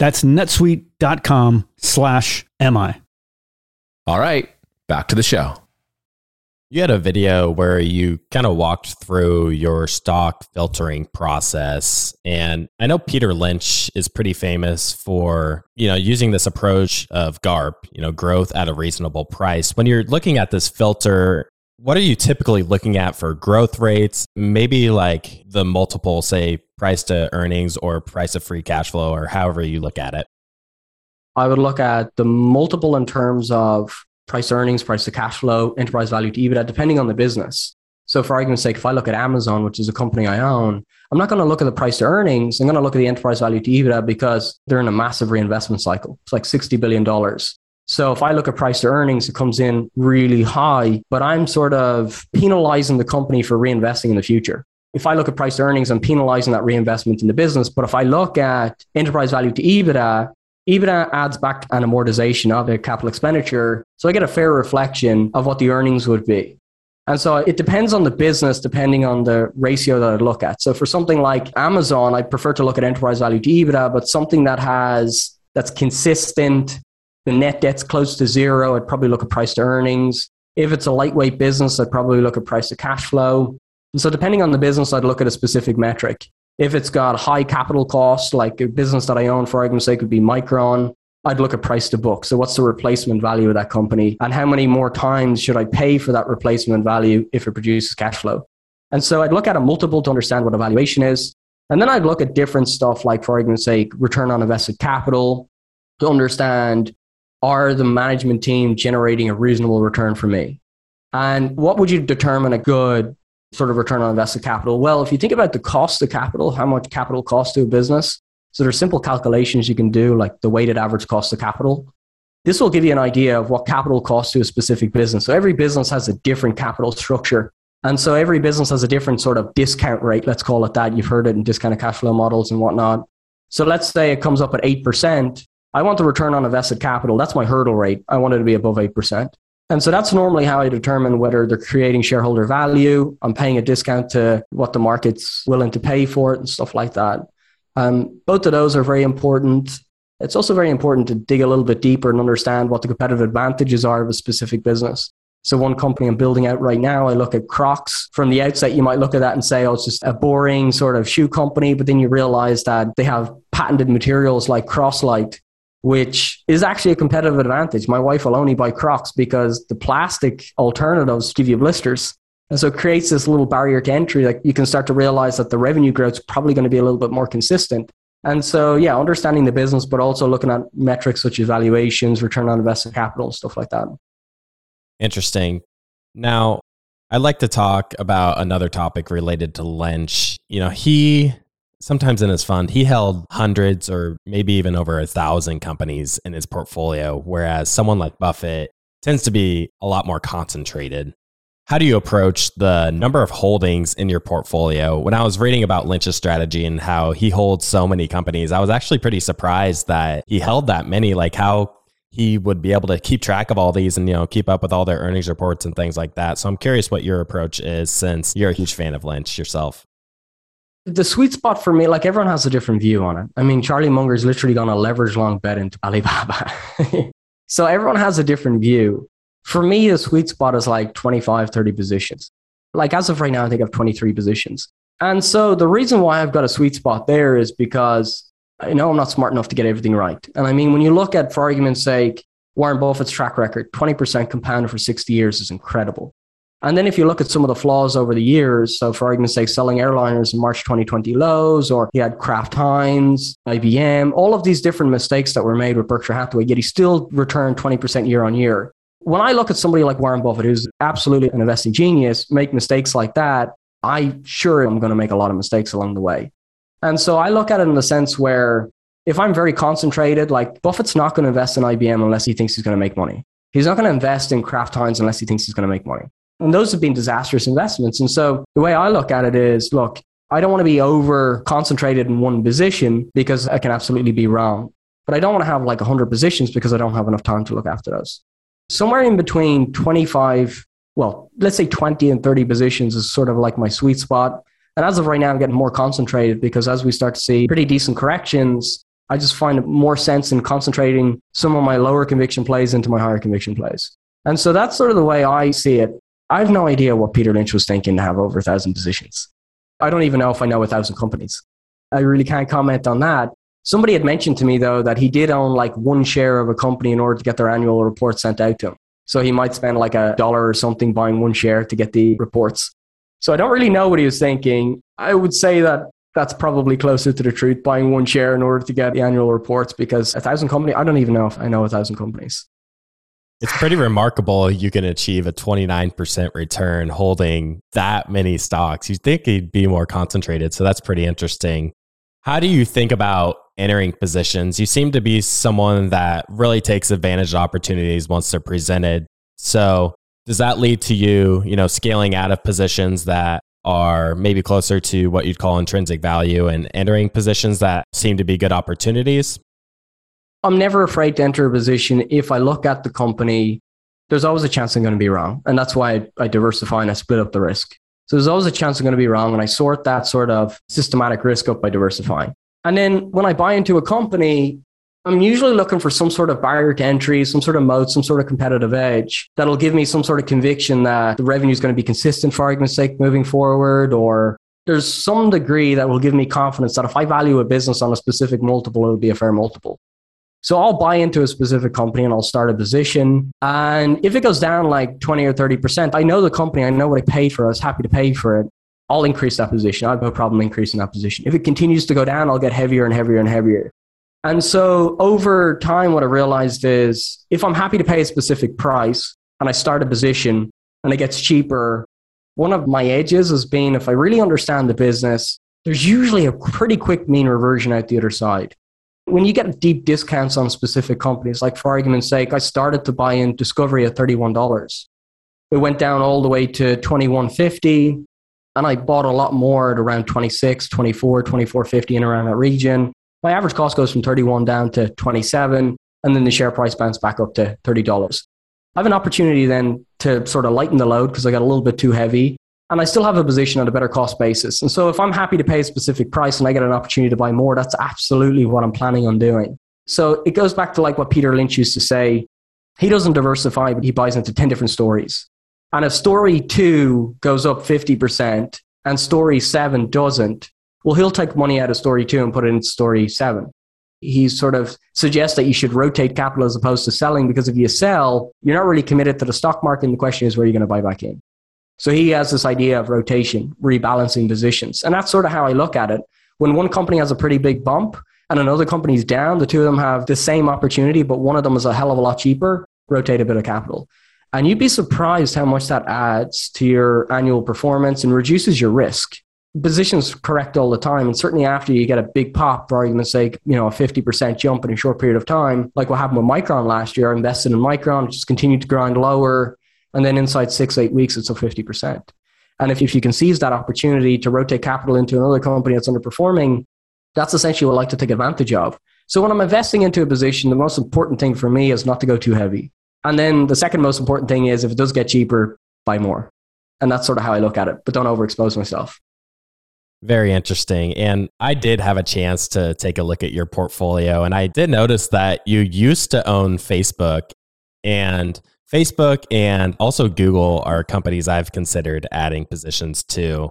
That's netsuite.com/mi. All right, back to the show. You had a video where you kind of walked through your stock filtering process. And I know Peter Lynch is pretty famous for, using this approach of GARP, growth at a reasonable price. When you're looking at this filter, what are you typically looking at for growth rates? Maybe like the multiple, say, price to earnings or price to free cash flow, or however you look at it. I would look at the multiple in terms of price to earnings, price to cash flow, enterprise value to EBITDA, depending on the business. So for argument's sake, if I look at Amazon, which is a company I own, I'm not going to look at the price to earnings. I'm going to look at the enterprise value to EBITDA because they're in a massive reinvestment cycle. It's like $60 billion. So if I look at price to earnings, it comes in really high, but I'm sort of penalizing the company for reinvesting in the future. If I look at price to earnings, I'm penalizing that reinvestment in the business. But if I look at enterprise value to EBITDA, EBITDA adds back an amortization of the capital expenditure. So I get a fair reflection of what the earnings would be. And so it depends on the business, depending on the ratio that I look at. So for something like Amazon, I prefer to look at enterprise value to EBITDA, but something that that's consistent, the net debt's close to zero, I'd probably look at price to earnings. If it's a lightweight business, I'd probably look at price to cash flow. And so depending on the business, I'd look at a specific metric. If it's got high capital costs, like a business that I own, for argument's sake, would be Micron, I'd look at price to book. So what's the replacement value of that company? And how many more times should I pay for that replacement value if it produces cash flow? And so I'd look at a multiple to understand what a valuation is. And then I'd look at different stuff like, for argument's sake, return on invested capital to understand, are the management team generating a reasonable return for me? And what would you determine a good sort of return on invested capital? Well, if you think about the cost of capital, how much capital costs to a business. So there's simple calculations you can do, like the weighted average cost of capital. This will give you an idea of what capital costs to a specific business. So every business has a different capital structure. And so every business has a different sort of discount rate, let's call it that. You've heard it in discounted cash flow models and whatnot. So let's say it comes up at 8%. I want the return on invested capital. That's my hurdle rate. I want it to be above 8%. And so that's normally how I determine whether they're creating shareholder value. I'm paying a discount to what the market's willing to pay for it and stuff like that. Both of those are very important. It's also very important to dig a little bit deeper and understand what the competitive advantages are of a specific business. So one company I'm building out right now, I look at Crocs. From the outset, you might look at that and say, oh, it's just a boring sort of shoe company. But then you realize that they have patented materials like Croslite, which is actually a competitive advantage. My wife will only buy Crocs because the plastic alternatives give you blisters. And so it creates this little barrier to entry that you can start to realize that the revenue growth is probably going to be a little bit more consistent. And so, yeah, understanding the business, but also looking at metrics such as valuations, return on invested capital, stuff like that. Interesting. Now, I'd like to talk about another topic related to Lynch. Sometimes in his fund, he held hundreds or maybe even over 1,000 companies in his portfolio, whereas someone like Buffett tends to be a lot more concentrated. How do you approach the number of holdings in your portfolio? When I was reading about Lynch's strategy and how he holds so many companies, I was actually pretty surprised that he held that many, like how he would be able to keep track of all these and, you know, keep up with all their earnings reports and things like that. So I'm curious what your approach is, since you're a huge fan of Lynch yourself. The sweet spot for me, like everyone has a different view on it. I mean, Charlie Munger's literally gone a leverage long bet into Alibaba. So everyone has a different view. For me, the sweet spot is like 25, 30 positions. Like as of right now, I think I have 23 positions. And so the reason why I've got a sweet spot there is because I know I'm not smart enough to get everything right. And I mean, when you look at, for argument's sake, Warren Buffett's track record, 20% compounded for 60 years is incredible. And then if you look at some of the flaws over the years, so for argument's sake, selling airliners in March 2020 lows, or he had Kraft Heinz, IBM, all of these different mistakes that were made with Berkshire Hathaway, yet he still returned 20% year on year. When I look at somebody like Warren Buffett, who's absolutely an investing genius, make mistakes like that, I sure am going to make a lot of mistakes along the way. And so I look at it in the sense where if I'm very concentrated, like Buffett's not going to invest in IBM unless he thinks he's going to make money. He's not going to invest in Kraft Heinz unless he thinks he's going to make money. And those have been disastrous investments. And so the way I look at it is, look, I don't want to be over concentrated in one position because I can absolutely be wrong. But I don't want to have like 100 positions because I don't have enough time to look after those. Somewhere in between 25, well, let's say 20 and 30 positions is sort of like my sweet spot. And as of right now, I'm getting more concentrated because as we start to see pretty decent corrections, I just find more sense in concentrating some of my lower conviction plays into my higher conviction plays. And so that's sort of the way I see it. I have no idea what Peter Lynch was thinking to have over 1,000 positions. I don't even know if I know 1,000 companies. I really can't comment on that. Somebody had mentioned to me, though, that he did own like one share of a company in order to get their annual report sent out to him. So he might spend like $1 or something buying one share to get the reports. So I don't really know what he was thinking. I would say that that's probably closer to the truth, buying one share in order to get the annual reports, because 1,000 companies, I don't even know if I know 1,000 companies. It's pretty remarkable you can achieve a 29% return holding that many stocks. You'd think he'd be more concentrated. So that's pretty interesting. How do you think about entering positions? You seem to be someone that really takes advantage of opportunities once they're presented. So does that lead to you scaling out of positions that are maybe closer to what you'd call intrinsic value and entering positions that seem to be good opportunities? I'm never afraid to enter a position. If I look at the company, there's always a chance I'm going to be wrong. And that's why I diversify and I split up the risk. So there's always a chance I'm going to be wrong. And I sort that sort of systematic risk up by diversifying. And then when I buy into a company, I'm usually looking for some sort of barrier to entry, some sort of moat, some sort of competitive edge that'll give me some sort of conviction that the revenue is going to be consistent for argument's sake moving forward, or there's some degree that will give me confidence that if I value a business on a specific multiple, it'll be a fair multiple. So I'll buy into a specific company and I'll start a position. And if it goes down like 20 or 30%, I know the company, I know what I paid for, I was happy to pay for it. I'll increase that position. I have no problem increasing that position. If it continues to go down, I'll get heavier and heavier and heavier. And so over time, what I realized is if I'm happy to pay a specific price and I start a position and it gets cheaper, one of my edges has been if I really understand the business, there's usually a pretty quick mean reversion out the other side. When you get deep discounts on specific companies, like for argument's sake, I started to buy in Discovery at $31. It went down all the way to $21.50. And I bought a lot more at around 26, 24, 24.50 and around that region. My average cost goes from 31 down to 27. And then the share price bounced back up to $30. I have an opportunity then to sort of lighten the load because I got a little bit too heavy. And I still have a position at a better cost basis. And so if I'm happy to pay a specific price and I get an opportunity to buy more, that's absolutely what I'm planning on doing. So it goes back to like what Peter Lynch used to say. He doesn't diversify, but he buys into 10 different stories. And if story 2 goes up 50% and story 7 doesn't, well, he'll take money out of story 2 and put it into story 7. He sort of suggests that you should rotate capital as opposed to selling, because if you sell, you're not really committed to the stock market. And the question is, where are you going to buy back in? So he has this idea of rotation, rebalancing positions. And that's sort of how I look at it. When one company has a pretty big bump and another company's down, the two of them have the same opportunity, but one of them is a hell of a lot cheaper, rotate a bit of capital. And you'd be surprised how much that adds to your annual performance and reduces your risk. positions correct all the time. And certainly after you get a big pop, for argument's sake, you know, a 50% jump in a short period of time, like what happened with Micron last year, I invested in Micron, just continued to grind lower. And then inside 6-8 weeks, it's a 50%. And if you can seize that opportunity to rotate capital into another company that's underperforming, that's essentially what I like to take advantage of. So when I'm investing into a position, the most important thing for me is not to go too heavy. And then the second most important thing is if it does get cheaper, buy more. And that's sort of how I look at it, but don't overexpose myself. Very interesting. And I did have a chance to take a look at your portfolio. And I did notice that you used to own Facebook and also Google are companies I've considered adding positions to.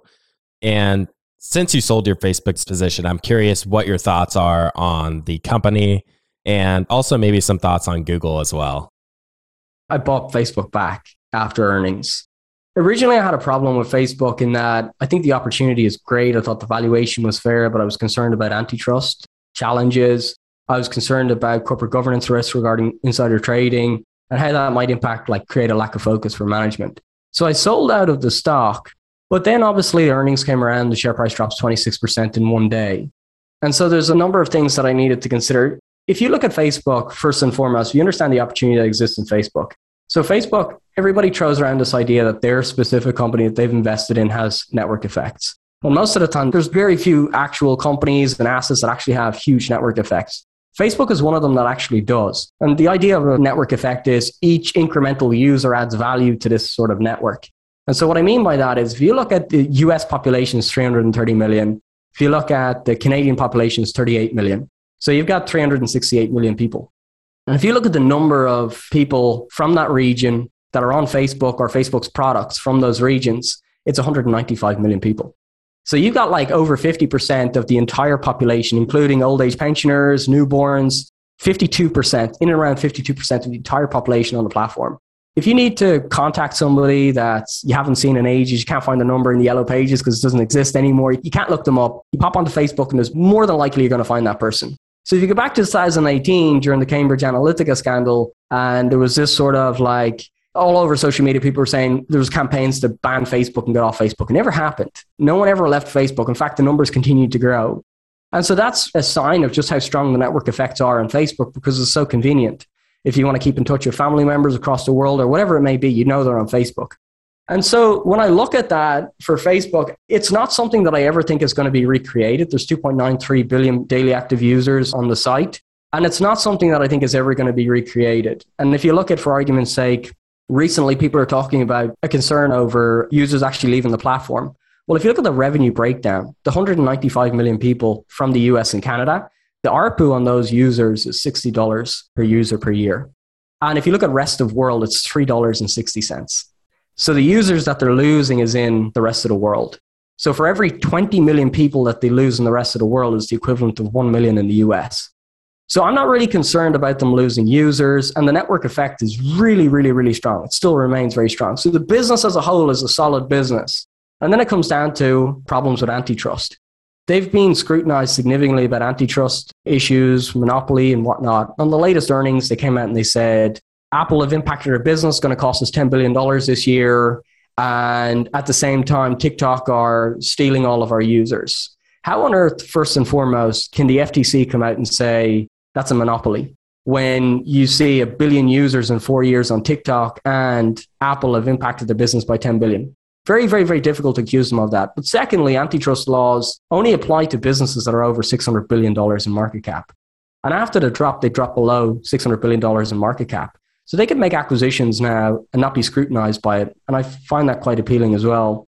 And since you sold your Facebook's position, I'm curious what your thoughts are on the company and also maybe some thoughts on Google as well. I bought Facebook back after earnings. Originally, I had a problem with Facebook in that I think the opportunity is great. I thought the valuation was fair, but I was concerned about antitrust challenges. I was concerned about corporate governance risks regarding insider trading and how that might impact, like create a lack of focus for management. So I sold out of the stock, but then obviously the earnings came around, the share price drops 26% in one day. And so there's a number of things that I needed to consider. If you look at Facebook, first and foremost, you understand the opportunity that exists in Facebook. So Facebook, everybody throws around this idea that their specific company that they've invested in has network effects. Well, most of the time, there's very few actual companies and assets that actually have huge network effects. Facebook is one of them that actually does. And the idea of a network effect is each incremental user adds value to this sort of network. And so what I mean by that is if you look at the US population is 330 million. If you look at the Canadian population is 38 million. So you've got 368 million people. And if you look at the number of people from that region that are on Facebook or Facebook's products from those regions, it's 195 million people. So you've got like over 50% of the entire population, including old age pensioners, newborns, 52%, in and around 52% of the entire population on the platform. If you need to contact somebody that you haven't seen in ages, you can't find the number in the yellow pages because it doesn't exist anymore, you can't look them up, you pop onto Facebook and there's more than likely you're going to find that person. So if you go back to 2018 during the Cambridge Analytica scandal, and there was this sort of like, all over social media, people were saying there was campaigns to ban Facebook and get off Facebook. It never happened. No one ever left Facebook. In fact, the numbers continued to grow. And so that's a sign of just how strong the network effects are on Facebook because it's so convenient. If you want to keep in touch with family members across the world or whatever it may be, you know they're on Facebook. And so when I look at that for Facebook, it's not something that I ever think is going to be recreated. There's 2.93 billion daily active users on the site. And it's not something that I think is ever going to be recreated. And if you look at, for argument's sake, recently, people are talking about a concern over users actually leaving the platform. Well, if you look at the revenue breakdown, the 195 million people from the US and Canada, the ARPU on those users is $60 per user per year. And if you look at rest of world, it's $3.60. So the users that they're losing is in the rest of the world. So for every 20 million people that they lose in the rest of the world is the equivalent of 1 million in the US. So I'm not really concerned about them losing users, and the network effect is really, really, really strong. It still remains very strong. So the business as a whole is a solid business. And then it comes down to problems with antitrust. They've been scrutinized significantly about antitrust issues, monopoly and whatnot. On the latest earnings, they came out and they said, Apple have impacted our business, going to cost us $10 billion this year. And at the same time, TikTok are stealing all of our users. How on earth, first and foremost, can the FTC come out and say, that's a monopoly when you see 1 billion users in 4 years on TikTok and Apple have impacted their business by 10 billion. Very, very, very difficult to accuse them of that. But secondly, antitrust laws only apply to businesses that are over $600 billion in market cap. And after the drop, they drop below $600 billion in market cap. So they can make acquisitions now and not be scrutinized by it. And I find that quite appealing as well.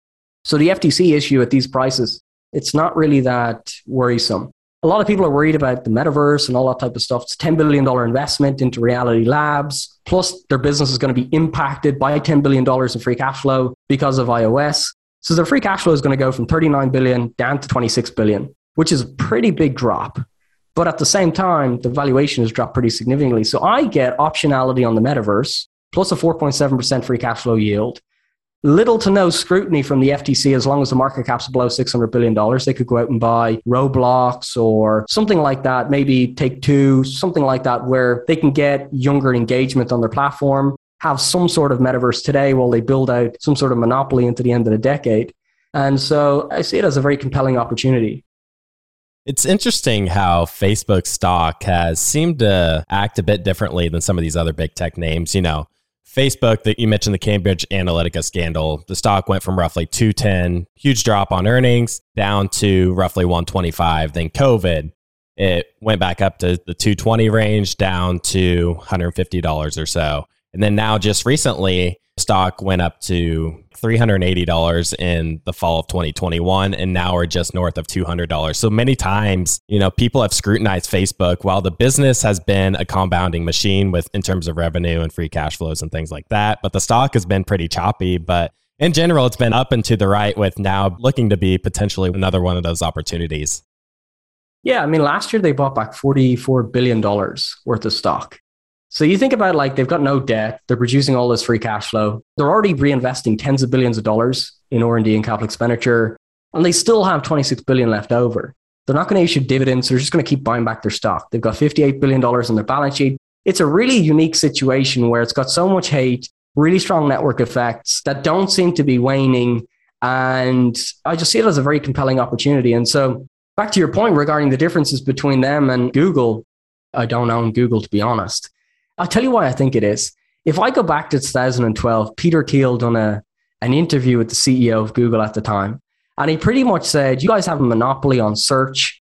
So the FTC issue at these prices, it's not really that worrisome. A lot of people are worried about the metaverse and all that type of stuff. It's a $10 billion investment into Reality Labs, plus their business is going to be impacted by $10 billion in free cash flow because of iOS. So their free cash flow is going to go from $39 billion down to $26 billion, which is a pretty big drop. But at the same time, the valuation has dropped pretty significantly. So I get optionality on the metaverse, plus a 4.7% free cash flow yield. Little to no scrutiny from the FTC as long as the market cap's below $600 billion. They could go out and buy Roblox or something like that, maybe Take-Two, something like that, where they can get younger engagement on their platform, have some sort of metaverse today while they build out some sort of monopoly into the end of the decade. And so I see it as a very compelling opportunity. It's interesting how Facebook stock has seemed to act a bit differently than some of these other big tech names. You know, Facebook, that you mentioned the Cambridge Analytica scandal, the stock went from roughly 210, huge drop on earnings, down to roughly 125. Then COVID, it went back up to the 220 range, down to $150 or so. And then now just recently, stock went up to $380 in the fall of 2021, and now we're just north of $200. So many times, you know, people have scrutinized Facebook while the business has been a compounding machine with in terms of revenue and free cash flows and things like that. But the stock has been pretty choppy, but in general, it's been up and to the right with now looking to be potentially another one of those opportunities. Yeah, I mean, last year they bought back $44 billion worth of stock. So you think about like, they've got no debt, they're producing all this free cash flow, they're already reinvesting tens of billions of dollars in R&D and capital expenditure, and they still have $26 billion left over. They're not going to issue dividends, so they're just going to keep buying back their stock. They've got $58 billion on their balance sheet. It's a really unique situation where it's got so much hate, really strong network effects that don't seem to be waning. And I just see it as a very compelling opportunity. And so back to your point regarding the differences between them and Google, I don't own Google, to be honest. I'll tell you why I think it is. If I go back to 2012, Peter Thiel done an interview with the CEO of Google at the time. And he pretty much said, you guys have a monopoly on search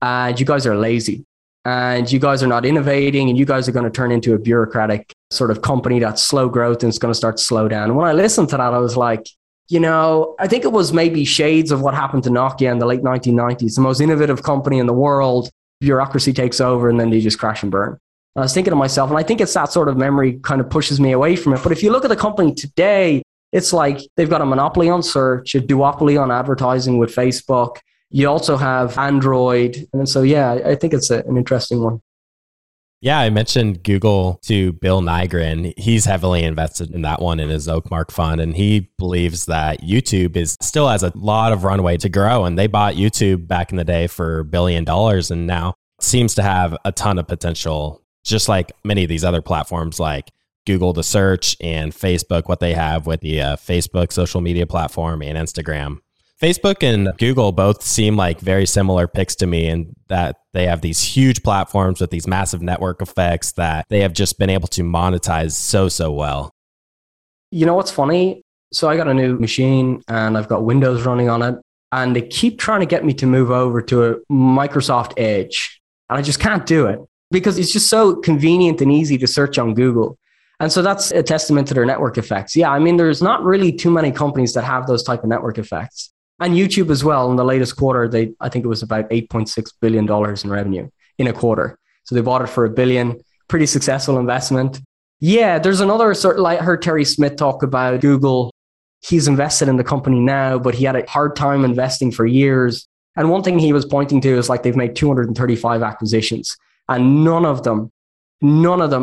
and you guys are lazy and you guys are not innovating and you guys are going to turn into a bureaucratic sort of company that's slow growth and it's going to start to slow down. And when I listened to that, I was like, you know, I think it was maybe shades of what happened to Nokia in the late 1990s, the most innovative company in the world. Bureaucracy takes over and then they just crash and burn. I was thinking to myself, and I think it's that sort of memory kind of pushes me away from it. But if you look at the company today, it's like they've got a monopoly on search, a duopoly on advertising with Facebook. You also have Android. And so, yeah, I think it's an interesting one. Yeah, I mentioned Google to Bill Nygren. He's heavily invested in that one in his Oakmark fund. And he believes that YouTube still has a lot of runway to grow. And they bought YouTube back in the day for $1 billion. And now it seems to have a ton of potential. Just like many of these other platforms like Google, the search, and Facebook, what they have with the Facebook social media platform and Instagram. Facebook and Google both seem like very similar picks to me in that they have these huge platforms with these massive network effects that they have just been able to monetize so well. You know what's funny? So I got a new machine and I've got Windows running on it, and they keep trying to get me to move over to a Microsoft Edge, and I just can't do it, because it's just so convenient and easy to search on Google. And so that's a testament to their network effects. Yeah, I mean, there's not really too many companies that have those type of network effects. And YouTube as well, in the latest quarter, I think it was about $8.6 billion in revenue in a quarter. So they bought it for $1 billion, pretty successful investment. Yeah, there's another sort of, I heard Terry Smith talk about Google. He's invested in the company now, but he had a hard time investing for years. And one thing he was pointing to is like they've made 235 acquisitions. And none of them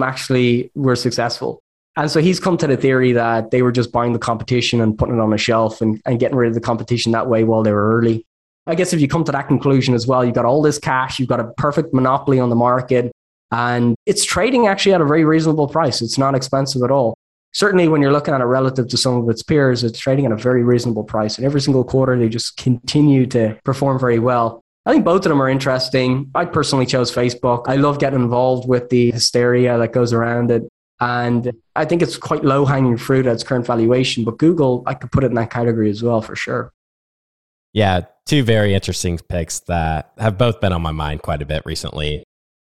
actually were successful. And so he's come to the theory that they were just buying the competition and putting it on a shelf and getting rid of the competition that way while they were early. I guess if you come to that conclusion as well, you've got all this cash, you've got a perfect monopoly on the market, and it's trading actually at a very reasonable price. It's not expensive at all. Certainly when you're looking at it relative to some of its peers, it's trading at a very reasonable price. And every single quarter, they just continue to perform very well. I think both of them are interesting. I personally chose Facebook. I love getting involved with the hysteria that goes around it. And I think it's quite low-hanging fruit at its current valuation. But Google, I could put it in that category as well, for sure. Yeah, two very interesting picks that have both been on my mind quite a bit recently.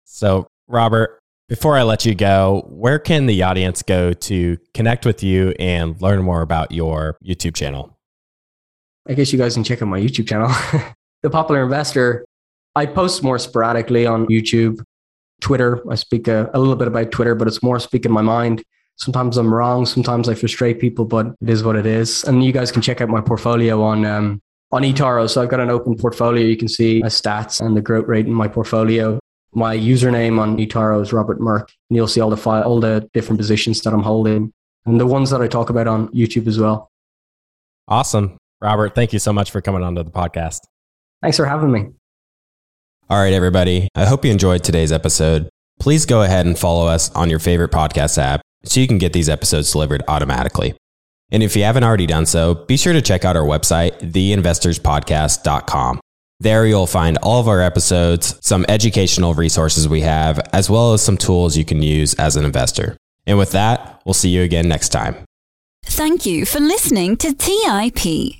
So, Robert, before I let you go, where can the audience go to connect with you and learn more about your YouTube channel? I guess you guys can check out my YouTube channel. The Popular Investor. I post more sporadically on YouTube, Twitter. I speak a little bit about Twitter, but it's more speaking my mind. Sometimes I'm wrong. Sometimes I frustrate people, but it is what it is. And you guys can check out my portfolio on eToro. So I've got an open portfolio. You can see my stats and the growth rate in my portfolio. My username on eToro is Robert Merck. And you'll see all the different positions that I'm holding and the ones that I talk about on YouTube as well. Awesome. Robert, thank you so much for coming onto the podcast. Thanks for having me. All right, everybody. I hope you enjoyed today's episode. Please go ahead and follow us on your favorite podcast app so you can get these episodes delivered automatically. And if you haven't already done so, be sure to check out our website, theinvestorspodcast.com. There you'll find all of our episodes, some educational resources we have, as well as some tools you can use as an investor. And with that, we'll see you again next time. Thank you for listening to TIP.